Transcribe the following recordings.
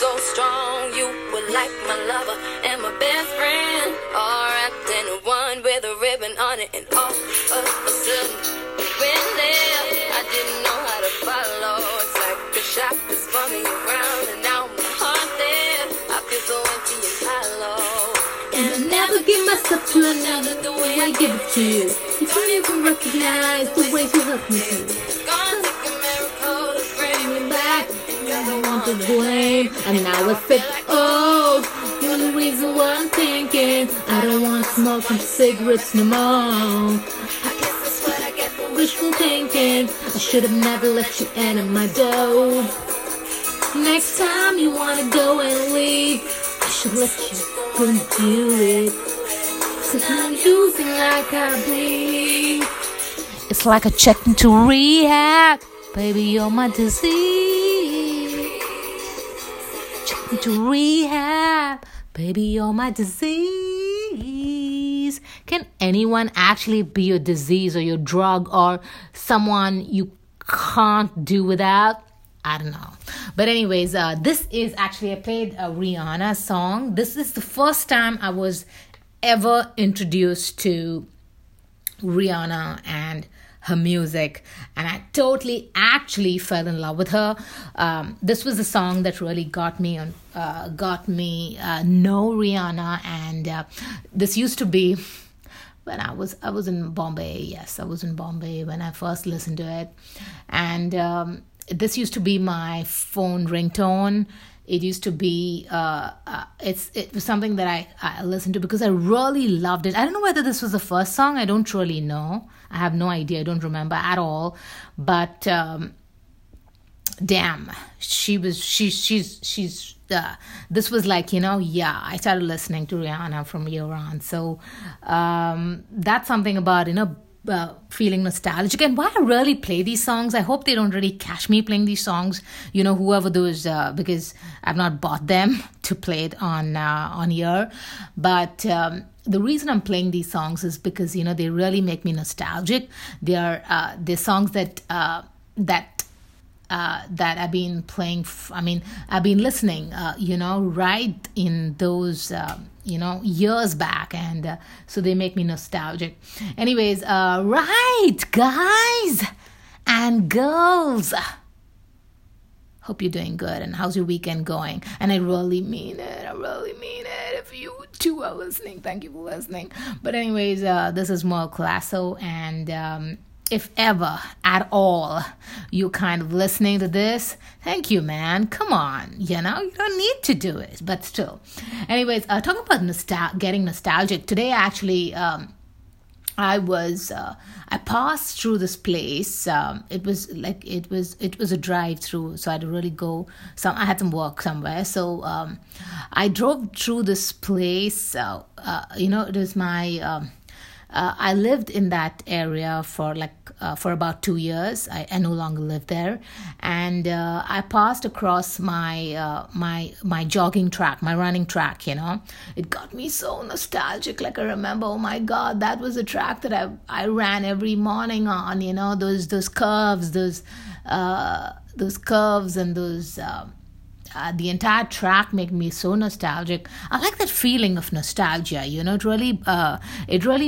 so strong. You were like my lover and my best friend, all wrapped in one with a ribbon on it. And all of a sudden, you went there. I didn't know how to follow. It's like the shop is bumming around, and now my heart there. I feel so empty and hollow. And I never give myself to another the way I give it to you. You don't even recognize the way you love me. To blame, and now I feel old. The only reason why I'm thinking I don't want smoking cigarettes no more. I guess that's what I get for wishful thinking. I should have never let you enter my door. Next time you wanna go and leave, I should let you go and do it. 'Cause I'm using like I bleed. It's like I checked into rehab. Baby, you're my disease. To rehab, baby, you're my disease. Can anyone actually be your disease or your drug or someone you can't do without? I don't know. But anyways, this is actually, I played a Rihanna song. This is the first time I was ever introduced to Rihanna and her music, and I totally actually fell in love with her. This was the song that really got me know Rihanna, and this used to be when I was in Bombay. Yes, I was in Bombay when I first listened to it, and this used to be my phone ringtone. It used to be it was something that I listened to because I really loved it. I don't know whether this was the first song. I don't really know. I have no idea. I don't remember at all. But damn, this was like, you know, yeah, I started listening to Rihanna from year on. So that's something about, you know, feeling nostalgic. And why I really play these songs, I hope they don't really catch me playing these songs, you know, whoever those, because I've not bought them to play it on here. But the reason I'm playing these songs is because, you know, they really make me nostalgic. They're songs that I've been playing. I've been listening, you know, right in those, you know, years back. And so they make me nostalgic. Anyways, right, guys and girls. Hope you're doing good. And how's your weekend going? And I really mean it. If you too are listening, thank you for listening. But anyways, this is Mo Colasso. And if ever at all you kind of listening to this, thank you, man. Come on, you know, you don't need to do it, but still. Anyways, talking about getting nostalgic, today actually I passed through this place. It was a drive-through, so I had to really go. I had some work somewhere, so I drove through this place. You know, it was my. I lived in that area for about 2 years. I no longer live there, and I passed across my jogging track, my running track. You know, it got me so nostalgic. Like I remember, oh my God, that was a track that I ran every morning on. You know, those curves and those. The entire track made me so nostalgic. I like that feeling of nostalgia, you know. It really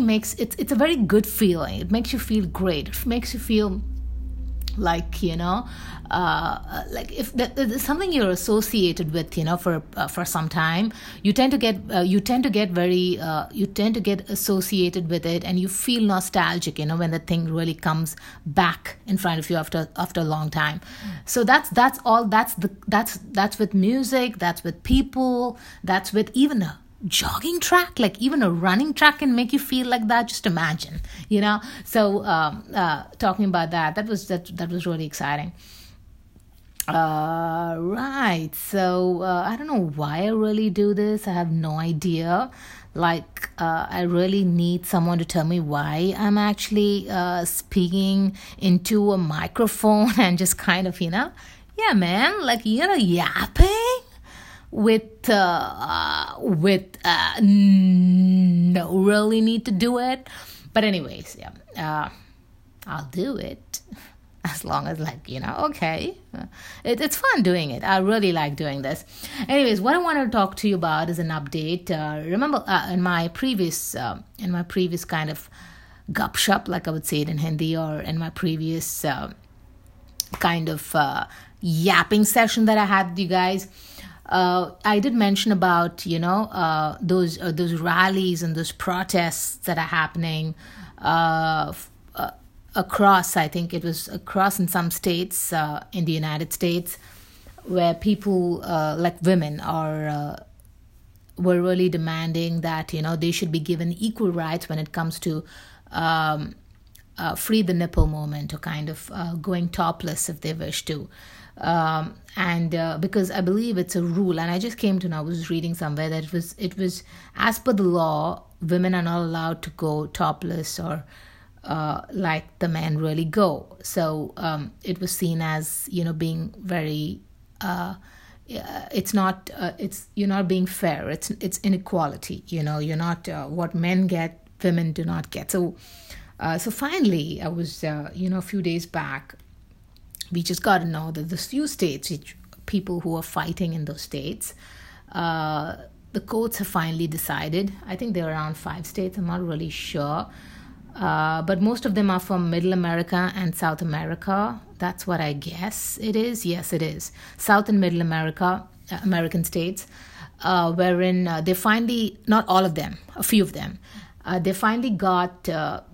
makes it's a very good feeling. It makes you feel great. It makes you feel like, you know, like if there's something you're associated with, you know, for some time, you tend to get associated with it, and you feel nostalgic, you know, when the thing really comes back in front of you after a long time. So that's with music, that's with people, that's with even a jogging track. Like even a running track can make you feel like that. Just imagine, you know. So talking about that was really exciting. Right, so I don't know why I really do this. I have no idea. Like I really need someone to tell me why I'm actually speaking into a microphone and just kind of, you know, yeah, man, like, you know, yapping with no really need to do it. But anyways, yeah, I'll do it. as long as, like, you know, okay. It's fun doing it. I really like doing this. Anyways, what I want to talk to you about is an update. Remember, in my previous kind of gupshup, like I would say it in Hindi, or in my previous kind of yapping session that I had with you guys, I did mention about, you know, those rallies and those protests that are happening across, I think it was across in some states in the United States, where people like women were really demanding that, you know, they should be given equal rights when it comes to free the nipple moment, or kind of going topless if they wish to. And because I believe it's a rule, and I just came to know, I was reading somewhere that it was as per the law, women are not allowed to go topless or like the men really go. So it was seen as, you know, being very it's not it's, you're not being fair. It's inequality. You know, you're not what men get, women do not get. So finally, I was a few days back, we just got to know that the few states, people who are fighting in those states, the courts have finally decided. I think they're around 5 states. I'm not really sure. But most of them are from Middle America and South America. That's what I guess it is. Yes, it is. South and Middle America, American states, wherein they finally, not all of them, a few of them, they finally got the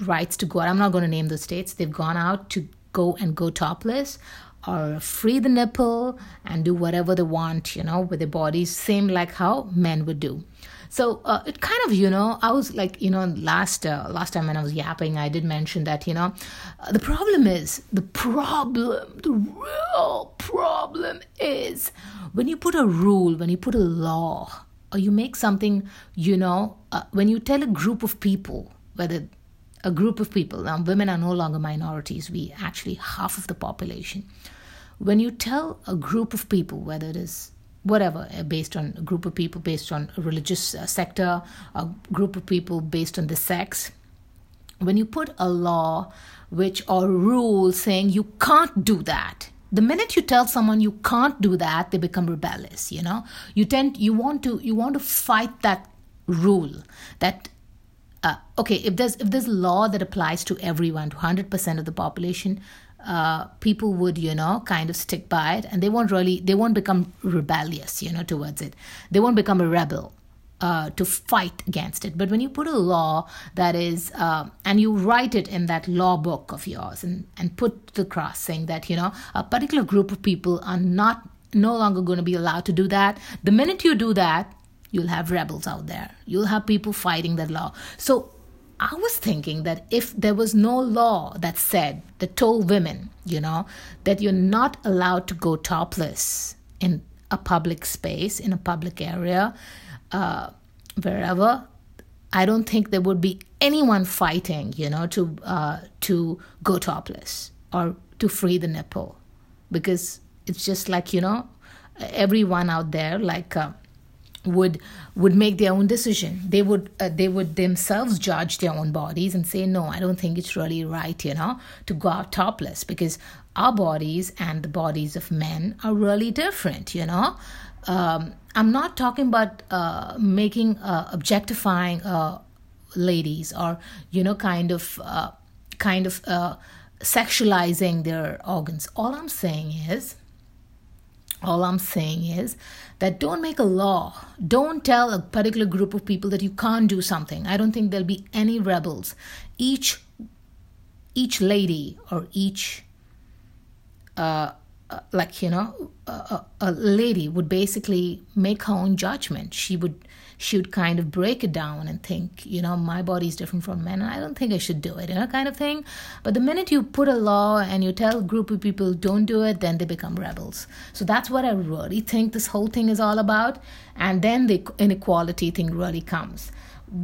rights to go out. I'm not going to name the states. They've gone out to go topless or free the nipple and do whatever they want, you know, with their bodies, same like how men would do. So it kind of, you know, I was like, you know, last time when I was yapping, I did mention that, you know, the real problem is when you put a rule, when you put a law, or you make something, you know, when you tell a group of people, whether a group of people, now women are no longer minorities, we actually half of the population. When you tell a group of people, whether it is whatever, based on a group of people, based on a religious sector, a group of people based on the sex, when you put a law which or rule saying you can't do that, the minute you tell someone you can't do that, they become rebellious, you know. You want to fight that rule, that okay, if there's a law that applies to everyone, to 100% of the population, people would, you know, kind of stick by it, and they won't become rebellious, you know, towards it. They won't become a rebel to fight against it. But when you put a law that is, and you write it in that law book of yours, and put the cross saying that, you know, a particular group of people are no longer going to be allowed to do that, the minute you do that, you'll have rebels out there. You'll have people fighting that law. So I was thinking that if there was no law that told women, you know, that you're not allowed to go topless in a public space, in a public area, wherever, I don't think there would be anyone fighting, you know, to go topless or to free the nipple, because it's just like, you know, everyone out there, like, would make their own decision. They would themselves judge their own bodies and say, no, I don't think it's really right, you know, to go out topless, because our bodies and the bodies of men are really different, you know. I'm not talking about making objectifying ladies, or, you know, kind of sexualizing their organs. All I'm saying is that don't make a law. Don't tell a particular group of people that you can't do something. I don't think there'll be any rebels. Each lady, or each, like, you know, a lady would basically make her own judgment. She would kind of break it down and think, you know, my body is different from men, and I don't think I should do it, you know, kind of thing. But the minute you put a law and you tell a group of people don't do it, then they become rebels. So that's what I really think this whole thing is all about. And then the inequality thing really comes.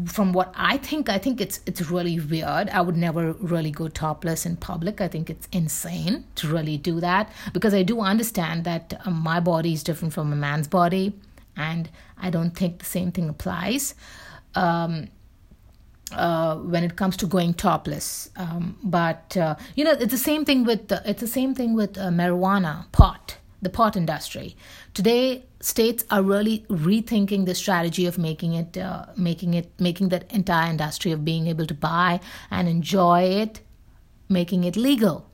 From what I think it's really weird. I would never really go topless in public. I think it's insane to really do that, because I do understand that my body is different from a man's body, and I don't think the same thing applies. when it comes to going topless. It's the same thing with marijuana pot, the pot industry. Today, states are really rethinking the strategy of making that entire industry of being able to buy and enjoy it, making it legal.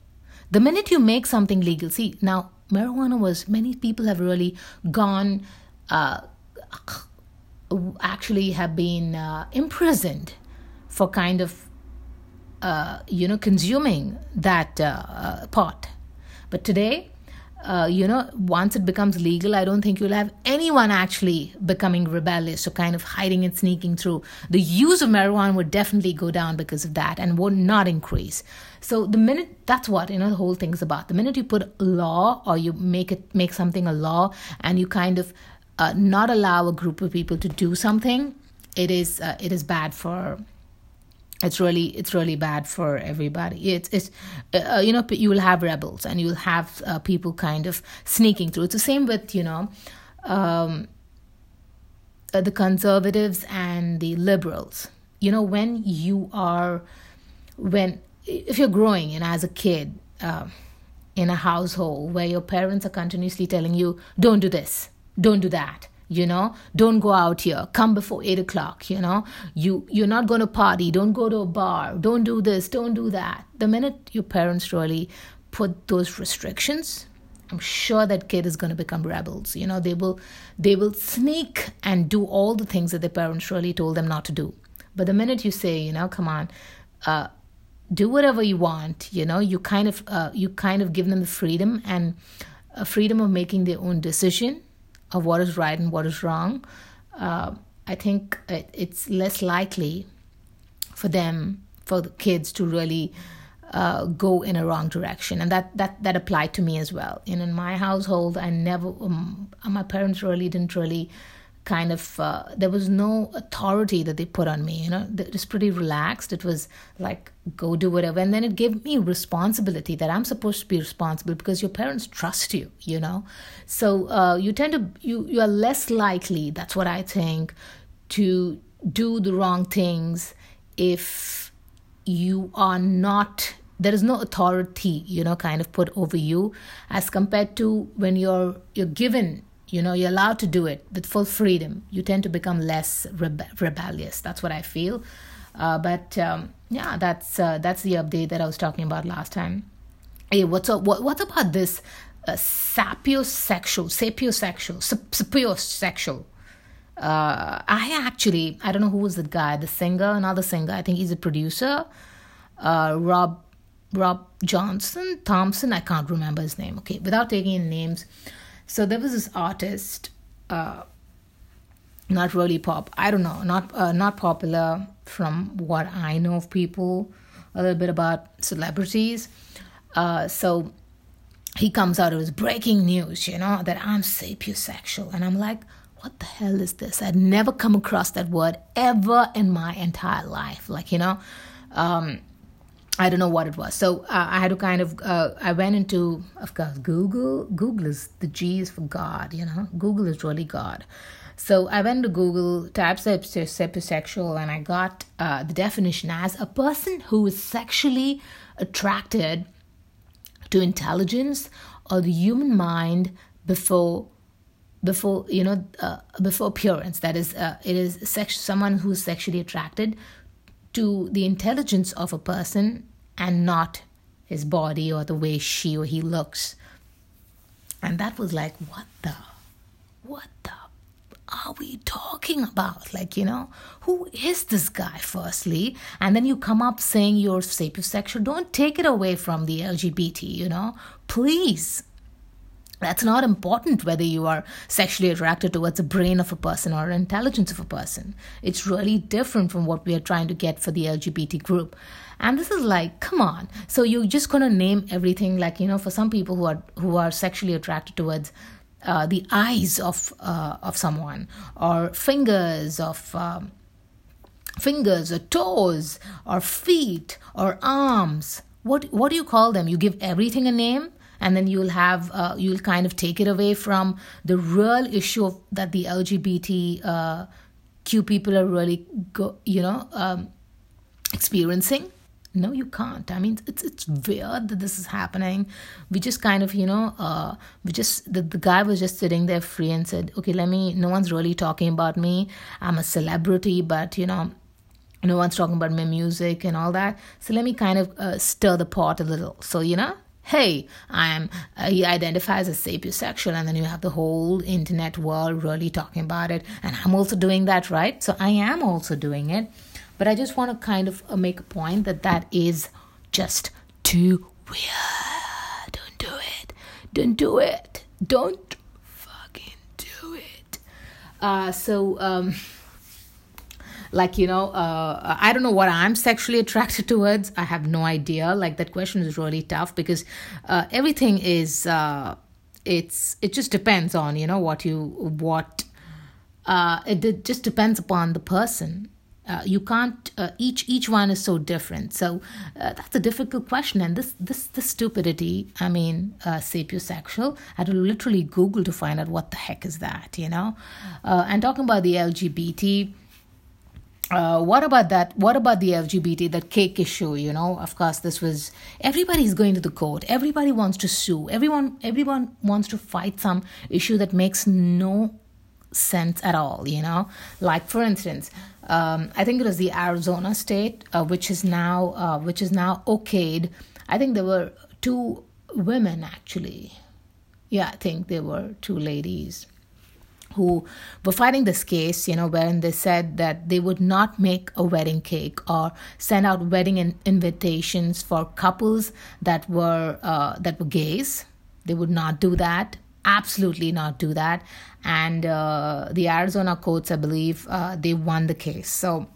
The minute you make something legal, see, now marijuana was, many people have really gone, actually have been imprisoned for kind of, consuming that pot. But today, once it becomes legal, I don't think you'll have anyone actually becoming rebellious or kind of hiding and sneaking through. The use of marijuana would definitely go down because of that and would not increase. So the minute, that's what, the whole thing's about. The minute you put law or you make something a law and you kind of not allow a group of people to do something, it is bad for... It's really bad for everybody. It's you will have rebels and you'll have people kind of sneaking through. It's the same with, the conservatives and the liberals. If you're growing as a kid in a household where your parents are continuously telling you, don't do this, don't do that. Don't go out here, come before 8 o'clock, you're not going to party, don't go to a bar, don't do this, don't do that. The minute your parents really put those restrictions, I'm sure that kid is going to become rebels. They will sneak and do all the things that their parents really told them not to do. But the minute you say, come on, do whatever you want, you kind of give them the freedom and freedom of making their own decision of what is right and what is wrong, I think it's less likely for the kids to really go in a wrong direction. And that applied to me as well. And in my household, I never, my parents really didn't really kind of, there was no authority that they put on me. It was pretty relaxed. It was like, go do whatever. And then it gave me responsibility that I'm supposed to be responsible because your parents trust you, So you are less likely, that's what I think, to do the wrong things if you are not, there is no authority, kind of put over you as compared to when you're given, you're allowed to do it with full freedom. You tend to become less rebellious. That's what I feel. That's the update that I was talking about last time. Hey, what about this sapiosexual? I don't know who was the guy, the singer, another singer. I think he's a producer. Rob Thompson. I can't remember his name. Okay, without taking any names. So there was this artist, not really pop. I don't know, not popular from what I know of people. A little bit about celebrities. So he comes out, it was breaking news, that I'm sapiosexual, and I'm like, what the hell is this? I'd never come across that word ever in my entire life. I don't know what it was. So I had to kind of, I went into, of course, Google. Google is, the G is for God, Google is really God. So I went to Google, typed sapiosexual, and I got the definition as a person who is sexually attracted to intelligence or the human mind before appearance. That is, it is someone who is sexually attracted to the intelligence of a person and not his body or the way she or he looks. And that was like, what the are we talking about? Who is this guy firstly? And then you come up saying you're sapiosexual. Don't take it away from the LGBT, please. That's not important whether you are sexually attracted towards the brain of a person or intelligence of a person. It's really different from what we are trying to get for the LGBT group. And this is like, come on. So you're just going to name everything for some people who are sexually attracted towards the eyes of someone or fingers or toes or feet or arms. What do you call them? You give everything a name? And then you'll kind of take it away from the real issue that the LGBTQ people are really, experiencing? No, you can't. I mean, it's weird that this is happening. We just kind of, the guy was just sitting there free and said, okay, no one's really talking about me. I'm a celebrity, but, no one's talking about my music and all that. So let me kind of stir the pot a little. So, hey, he identifies as sapiosexual, and then you have the whole internet world really talking about it. And I'm also doing that, right? So I am also doing it. But I just want to kind of make a point that is just too weird. Don't do it. Don't do it. Don't fucking do it. I don't know what I'm sexually attracted towards. I have no idea. That question is really tough because everything is, it just depends on, it just depends upon the person. You can't, each one is so different. So that's a difficult question. And this stupidity, sapiosexual, I had to literally Google to find out what the heck is that, And talking about the LGBT, what about that? What about the LGBT, that cake issue? Of course, this was, everybody's going to the court. Everybody wants to sue. Everyone wants to fight some issue that makes no sense at all, For instance, I think it was the Arizona state, which is now okayed. I think there were two women actually. Yeah, I think there were two ladies who were fighting this case, wherein they said that they would not make a wedding cake or send out wedding invitations for couples that were gays. They would not do that. Absolutely not do that. And the Arizona courts, I believe, they won the case. So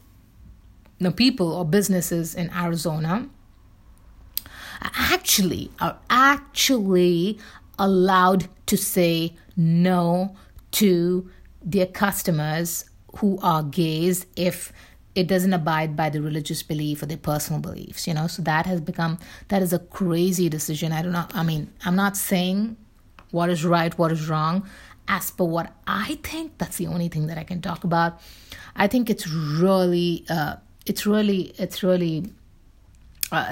the people or businesses in Arizona are actually allowed to say no to their customers who are gays if it doesn't abide by the religious belief or their personal beliefs, So that is a crazy decision. I don't know. I'm not saying what is right, what is wrong. As per what I think, that's the only thing that I can talk about. I think it's really a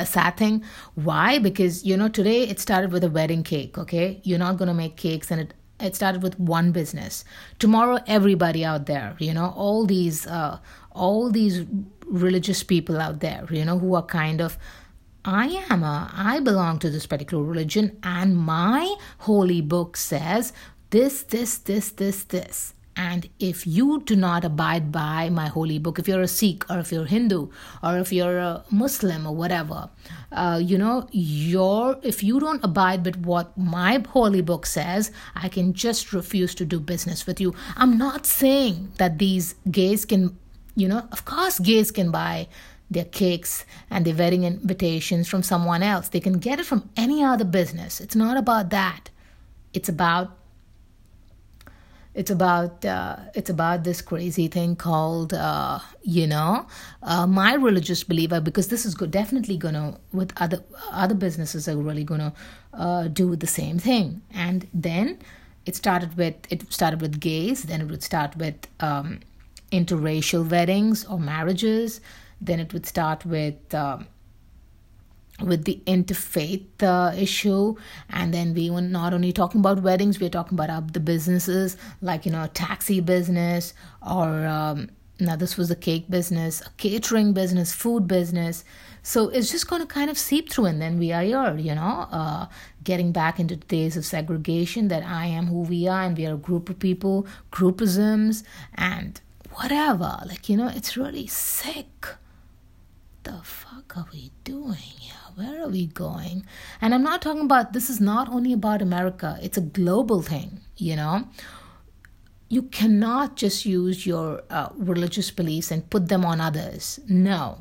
sad thing. Why? Because, today it started with a wedding cake, okay? You're not going to make cakes, and it started with one business. Tomorrow, everybody out there, all these religious people out there, who are kind of, I belong to this particular religion, and my holy book says this. And if you do not abide by my holy book, if you're a Sikh or if you're Hindu or if you're a Muslim or whatever, if you don't abide by what my holy book says, I can just refuse to do business with you. I'm not saying that these gays can, of course gays can buy their cakes and their wedding invitations from someone else. They can get it from any other business. It's not about that. It's about this crazy thing called, my religious believer, because this is definitely going to, with other businesses are really going to do the same thing. And then it started with gays. Then it would start with interracial weddings or marriages. Then it would start with the interfaith issue, and then we were not only talking about weddings, we were talking about the businesses, taxi business, or now this was a cake business, a catering business, food business. So it's just going to kind of seep through, and then we are here, getting back into the days of segregation, that I am who we are, and we are a group of people, groupisms, and whatever. It's really sick. The fuck are we doing here? Where are we going? And I'm not talking about, this is not only about America. It's a global thing, You cannot just use your religious beliefs and put them on others. No,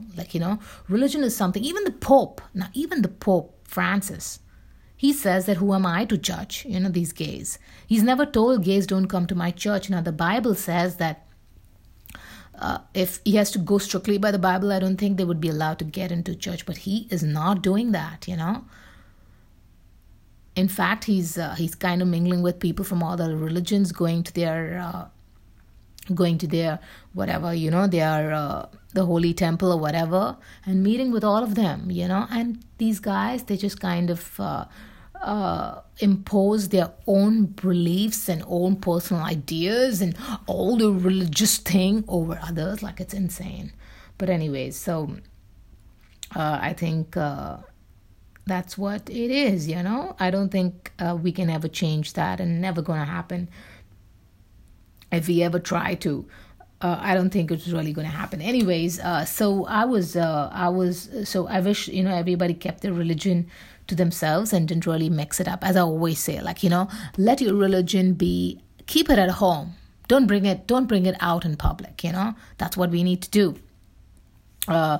religion is something. Even the Pope Francis, he says that who am I to judge, these gays. He's never told gays don't come to my church. Now, the Bible says that if he has to go strictly by the Bible, I don't think they would be allowed to get into church. But he is not doing that, In fact, he's kind of mingling with people from all the religions, going to their going to their whatever, you know, their the holy temple or whatever, and meeting with all of them, you know. And these guys, they just kind of impose their own beliefs and own personal ideas and all the religious thing over others. Like, it's insane. But anyways, so I think that's what it is, you know. I don't think we can ever change that, and never gonna happen. If we ever try to, I don't think it's really going to happen. Anyways, so I wish, you know, everybody kept their religion to themselves and didn't really mix it up. As I always say, like, you know, let your religion be, keep it at home. Don't bring it out in public, you know. That's what we need to do. I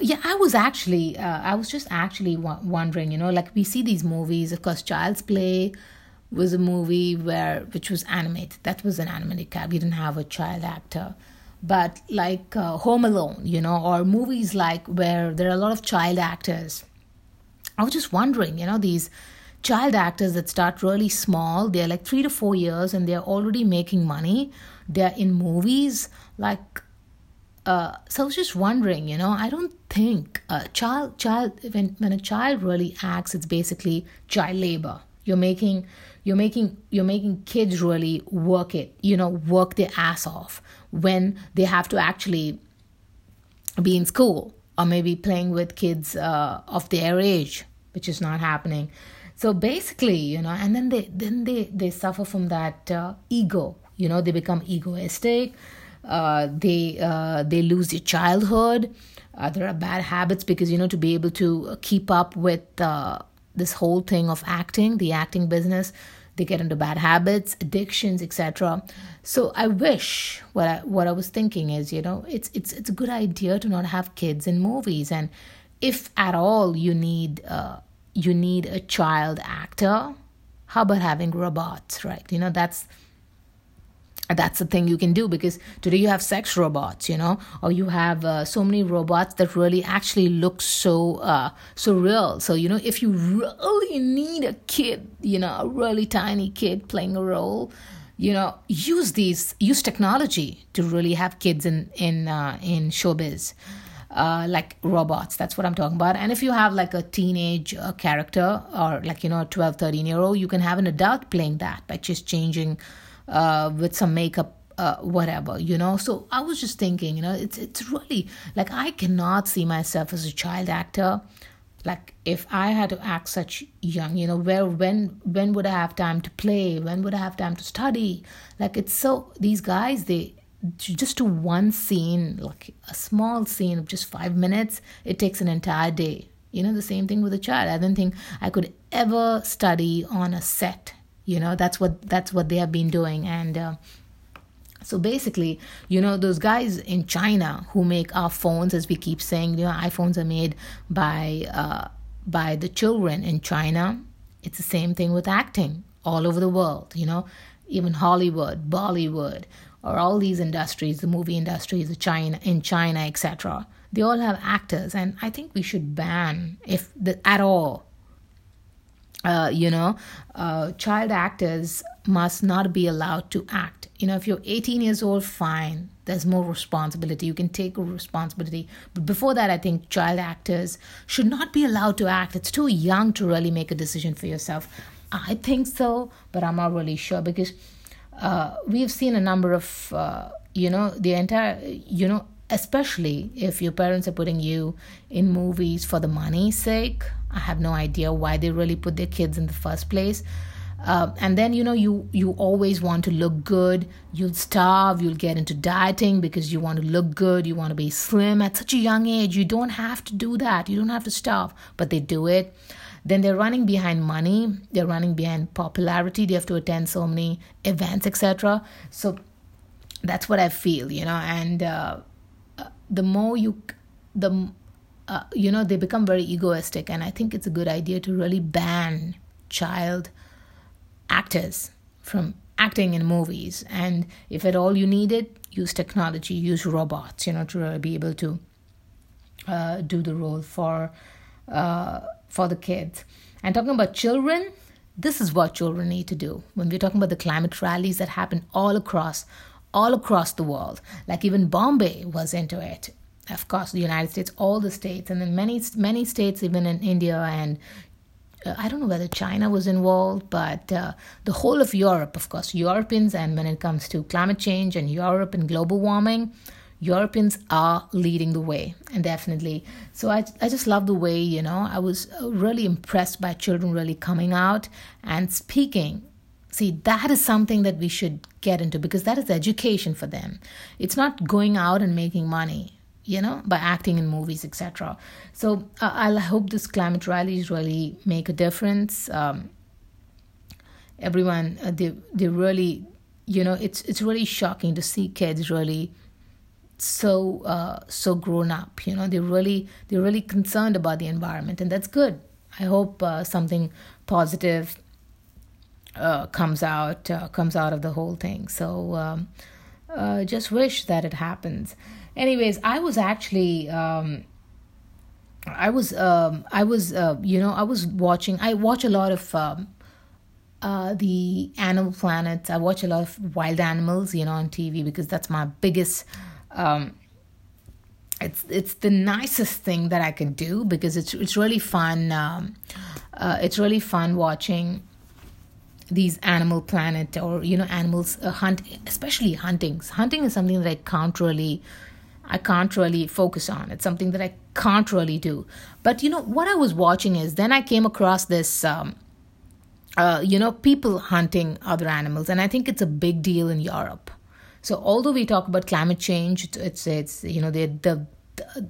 was just wondering, you know, like, we see these movies, of course, Child's Play was a movie which was animated. That was an animated cat. We didn't have a child actor. But like Home Alone, you know, or movies like where there are a lot of child actors. I was just wondering, you know, these child actors that start really small, they're like 3 to 4 years and they're already making money. They're in movies. Like, so I was just wondering, you know, I don't think when a child really acts, it's basically child labor. You're making kids really work their ass off when they have to actually be in school or maybe playing with kids of their age, which is not happening. So basically, you know, and then they suffer from that ego. You know, they become egoistic. They lose their childhood. There are bad habits because, you know, to be able to keep up with this whole thing of acting, the acting business, they get into bad habits, addictions, etc. So I wish, what I was thinking is, you know, it's a good idea to not have kids in movies. And if at all you need a child actor, how about having robots, right? You know, that's the thing you can do, because today you have sex robots, you know, or you have so many robots that really actually look so real. So, you know, if you really need a kid, you know, a really tiny kid playing a role, you know, use technology to really have kids in showbiz, like robots. That's what I'm talking about. And if you have like a teenage character, or like, you know, a 12, 13-year-old, you can have an adult playing that by just changing with some makeup, whatever, you know. So I was just thinking, you know, it's really, like, I cannot see myself as a child actor. Like, if I had to act such young, you know, when would I have time to play? When would I have time to study? Like, it's so, these guys, they just do one scene, like a small scene of just 5 minutes, it takes an entire day. You know, the same thing with a child. I didn't think I could ever study on a set. You know, that's what they have been doing. And so basically, you know, those guys in China who make our phones, as we keep saying, you know, iPhones are made by the children in China. It's the same thing with acting all over the world, you know, even Hollywood, Bollywood, or all these industries, the movie industries in China, etc. They all have actors, and I think we should ban, if at all, you know, child actors must not be allowed to act. You know, if you're 18 years old, fine. There's more responsibility. You can take responsibility. But before that, I think child actors should not be allowed to act. It's too young to really make a decision for yourself. I think so, but I'm not really sure, because we've seen a number of, you know, the entire, you know, especially if your parents are putting you in movies for the money's sake. I have no idea why they really put their kids in the first place. And then, you know, you always want to look good. You'll starve. You'll get into dieting because you want to look good. You want to be slim at such a young age. You don't have to do that. You don't have to starve. But they do it. Then they're running behind money. They're running behind popularity. They have to attend so many events, etc. So that's what I feel, you know. And the more you... you know, they become very egoistic, and I think it's a good idea to really ban child actors from acting in movies. And if at all you need it, use technology, use robots, you know, to really be able to do the role for the kids. And talking about children, this is what children need to do. When we're talking about the climate rallies that happen all across all across the world. Like even Bombay was into it. Of course, the United States, all the states, and then many states, even in India, and I don't know whether China was involved, but the whole of Europe, of course, Europeans, and when it comes to climate change and Europe and global warming, Europeans are leading the way, and definitely. So I just love the way, you know, I was really impressed by children really coming out and speaking. See, that is something that we should get into, because that is education for them. It's not going out and making money, you know, by acting in movies, etc. So I hope this climate rallies really make a difference. Everyone, they really, you know, it's really shocking to see kids really so grown up, you know, they're really concerned about the environment, and that's good. I hope something positive comes out of the whole thing. So just wish that it happens. Anyways, I watch a lot of the Animal Planet. I watch a lot of wild animals, you know, on TV, because that's my biggest. It's the nicest thing that I can do, because it's really fun. It's really fun watching these Animal Planet, or, you know, animals hunt, especially hunting. Hunting is something that I can't really focus on. It's something that I can't really do. But you know what I was watching is, then I came across this. You know, people hunting other animals, and I think it's a big deal in Europe. So although we talk about climate change, it's you know,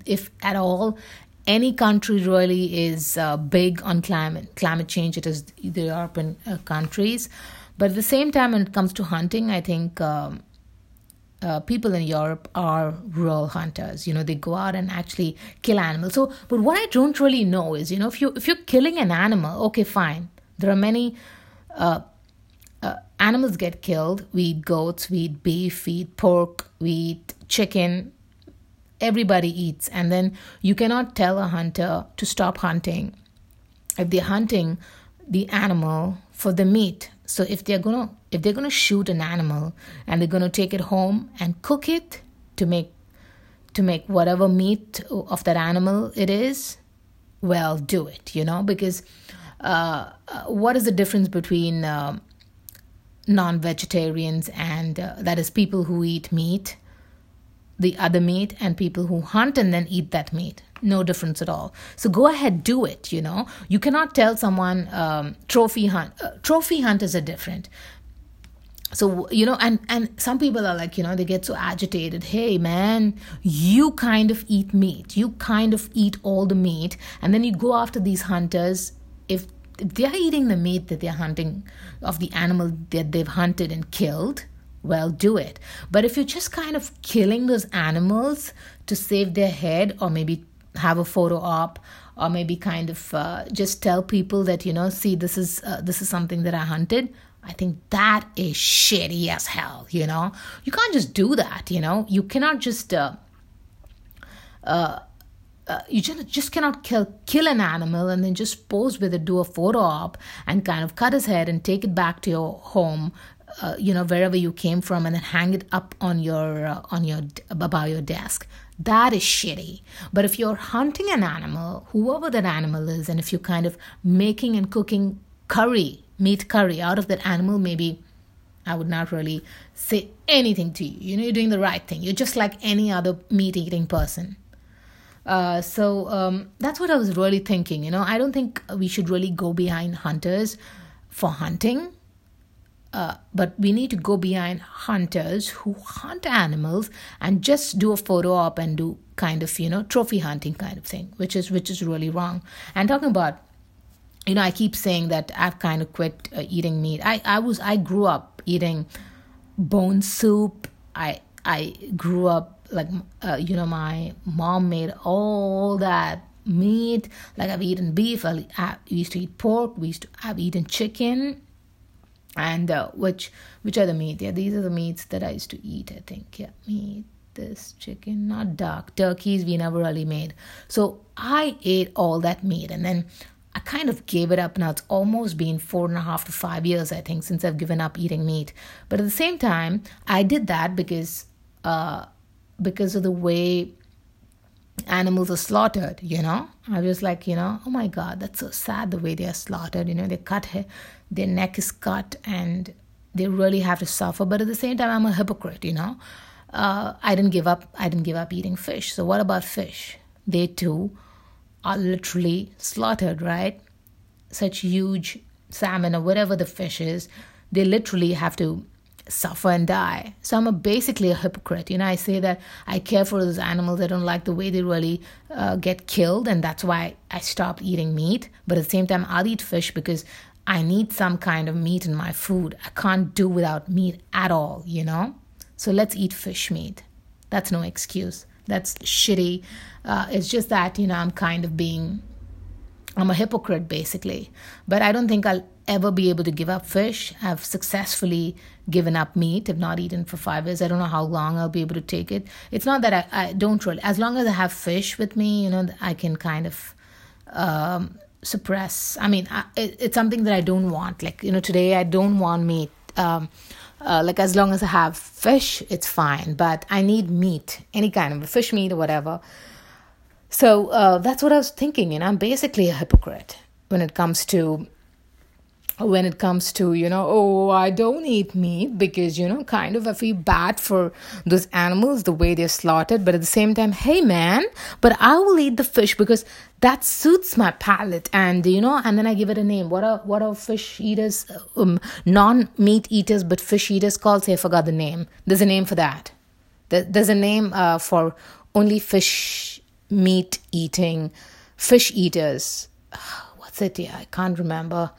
if at all any country really is big on climate change, it is the European countries. But at the same time, when it comes to hunting, I think people in Europe are real hunters. You know, they go out and actually kill animals. So, but what I don't really know is, you know, if you're killing an animal, okay, fine. There are many. Animals get killed. We eat goats, we eat beef, we eat pork, we eat chicken. Everybody eats. And then you cannot tell a hunter to stop hunting if they're hunting the animal for the meat. So if they're gonna shoot an animal and they're gonna take it home and cook it to make whatever meat of that animal it is, well, do it, you know, because what is the difference between non-vegetarians and that is people who eat meat, the other meat, and people who hunt and then eat that meat? No difference at all. So go ahead, do it, you know. You cannot tell someone trophy hunt. Trophy hunters are different. So, you know, and some people are like, you know, they get so agitated. Hey, man, you kind of eat meat. You kind of eat all the meat. And then you go after these hunters. If they are eating the meat that they're hunting, of the animal that they've hunted and killed, well, do it. But if you're just kind of killing those animals to save their head, or maybe have a photo op, or maybe kind of just tell people that, you know, see, this is something that I hunted, I think that is shitty as hell, you know. You can't just do that, you know. You cannot just... you just cannot kill an animal and then just pose with it, do a photo op, and kind of cut his head and take it back to your home, you know, wherever you came from, and then hang it up above your desk. That is shitty. But if you're hunting an animal, whoever that animal is, and if you're kind of making and cooking meat curry out of that animal, maybe I would not really say anything to you. You know, you're doing the right thing. You're just like any other meat-eating person. So that's what I was really thinking, you know. I don't think we should really go behind hunters for hunting, but we need to go behind hunters who hunt animals and just do a photo op and do kind of, you know, trophy hunting kind of thing, which is really wrong. And talking about, you know, I keep saying that I've kind of quit eating meat. I grew up eating bone soup. I grew up. Like, you know, my mom made all that meat. Like, I've eaten beef. I used to eat pork. I've eaten chicken. And which are the meat? Yeah, these are the meats that I used to eat, I think. Yeah, meat, this, chicken, not duck. Turkeys we never really made. So I ate all that meat. And then I kind of gave it up now. It's almost been 4.5 to 5 years, I think, since I've given up eating meat. But at the same time, I did that because of the way animals are slaughtered, you know. I was like, you know, oh my God, that's so sad the way they are slaughtered. You know, they cut, their neck is cut and they really have to suffer. But at the same time, I'm a hypocrite, you know. I didn't give up eating fish. So what about fish? They too are literally slaughtered, right? Such huge salmon or whatever the fish is, they literally have to suffer and die. So I'm basically a hypocrite. You know, I say that I care for those animals. I don't like the way they really get killed. And that's why I stopped eating meat. But at the same time, I'll eat fish because I need some kind of meat in my food. I can't do without meat at all, you know? So let's eat fish meat. That's no excuse. That's shitty. It's just that, you know, I'm a hypocrite basically. But I don't think I'll ever be able to give up fish. I've successfully given up meat. I've not eaten for 5 years. I don't know how long I'll be able to take it. It's not that I don't really, as long as I have fish with me, you know, I can kind of suppress. I mean, it's something that I don't want. Like, you know, today I don't want meat. Like as long as I have fish, it's fine. But I need meat, any kind of fish meat or whatever. So that's what I was thinking. And I'm basically a hypocrite when it comes to, you know, oh, I don't eat meat because, you know, kind of I feel bad for those animals, the way they're slaughtered. But at the same time, hey, man, but I will eat the fish because that suits my palate. And, you know, and then I give it a name. What are fish eaters, non-meat eaters, but fish eaters called? Say, I forgot the name. There's a name for that. There's a name for only fish meat eating, fish eaters. What's it? Yeah, I can't remember.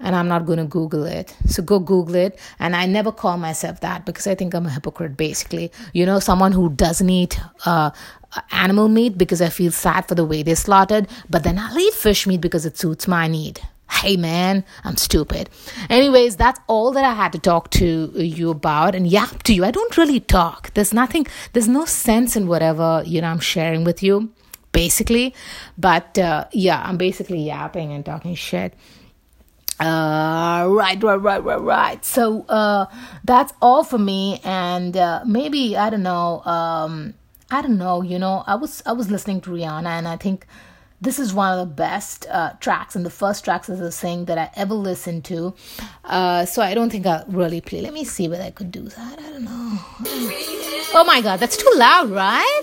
And I'm not going to Google it. So go Google it. And I never call myself that because I think I'm a hypocrite, basically. You know, someone who doesn't eat animal meat because I feel sad for the way they're slaughtered. But then I'll eat fish meat because it suits my need. Hey, man, I'm stupid. Anyways, that's all that I had to talk to you about and yap to you. I don't really talk. There's no sense in whatever, you know, I'm sharing with you, basically. But yeah, I'm basically yapping and talking shit. Right. So, that's all for me. And, maybe, I don't know, you know, I was listening to Rihanna and I think this is one of the best, tracks and the first tracks is a thing that I ever listened to. So I don't think I'll really play. Let me see whether I could do that. I don't know. Oh my God. That's too loud, right?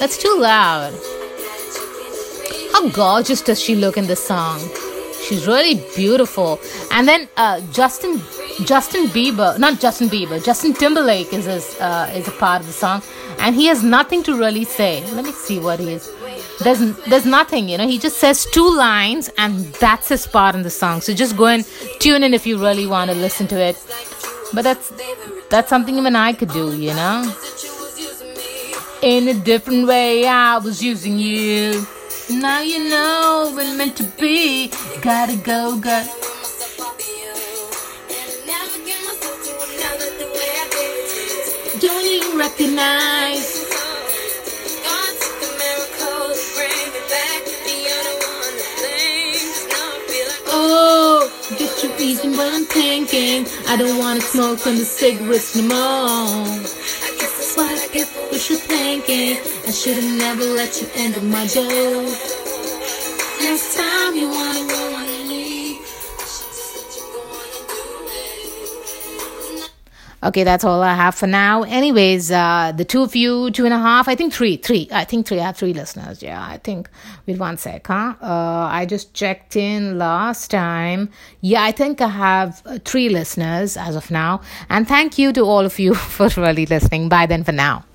That's too loud. How gorgeous does she look in this song? She's really beautiful. And then Justin Timberlake is a part of the song. And he has nothing to really say. Let me see what he is. There's nothing, you know. He just says 2 lines and that's his part in the song. So just go and tune in if you really want to listen to it. But that's something even I could do, you know. In a different way, I was using you. Now you know we're meant to be. Gotta go, girl. Don't even recognize. God took the miracles, bring me back. You're the one that thinks. Now I feel like, oh, get your reason what I'm thinking. I don't wanna smoke on the cigarettes no more. But I guess I wish you're thinking I should've never let you end up my joke. Next time you wanna go on and leave, I should just let you go on and do it. Okay, that's all I have for now. Anyways, the two of you, 2.5, I think three. I think 3. I have 3 listeners. Yeah, I think. Wait, one sec, huh? I just checked in last time. Yeah, I think I have 3 listeners as of now. And thank you to all of you for really listening. Bye then for now.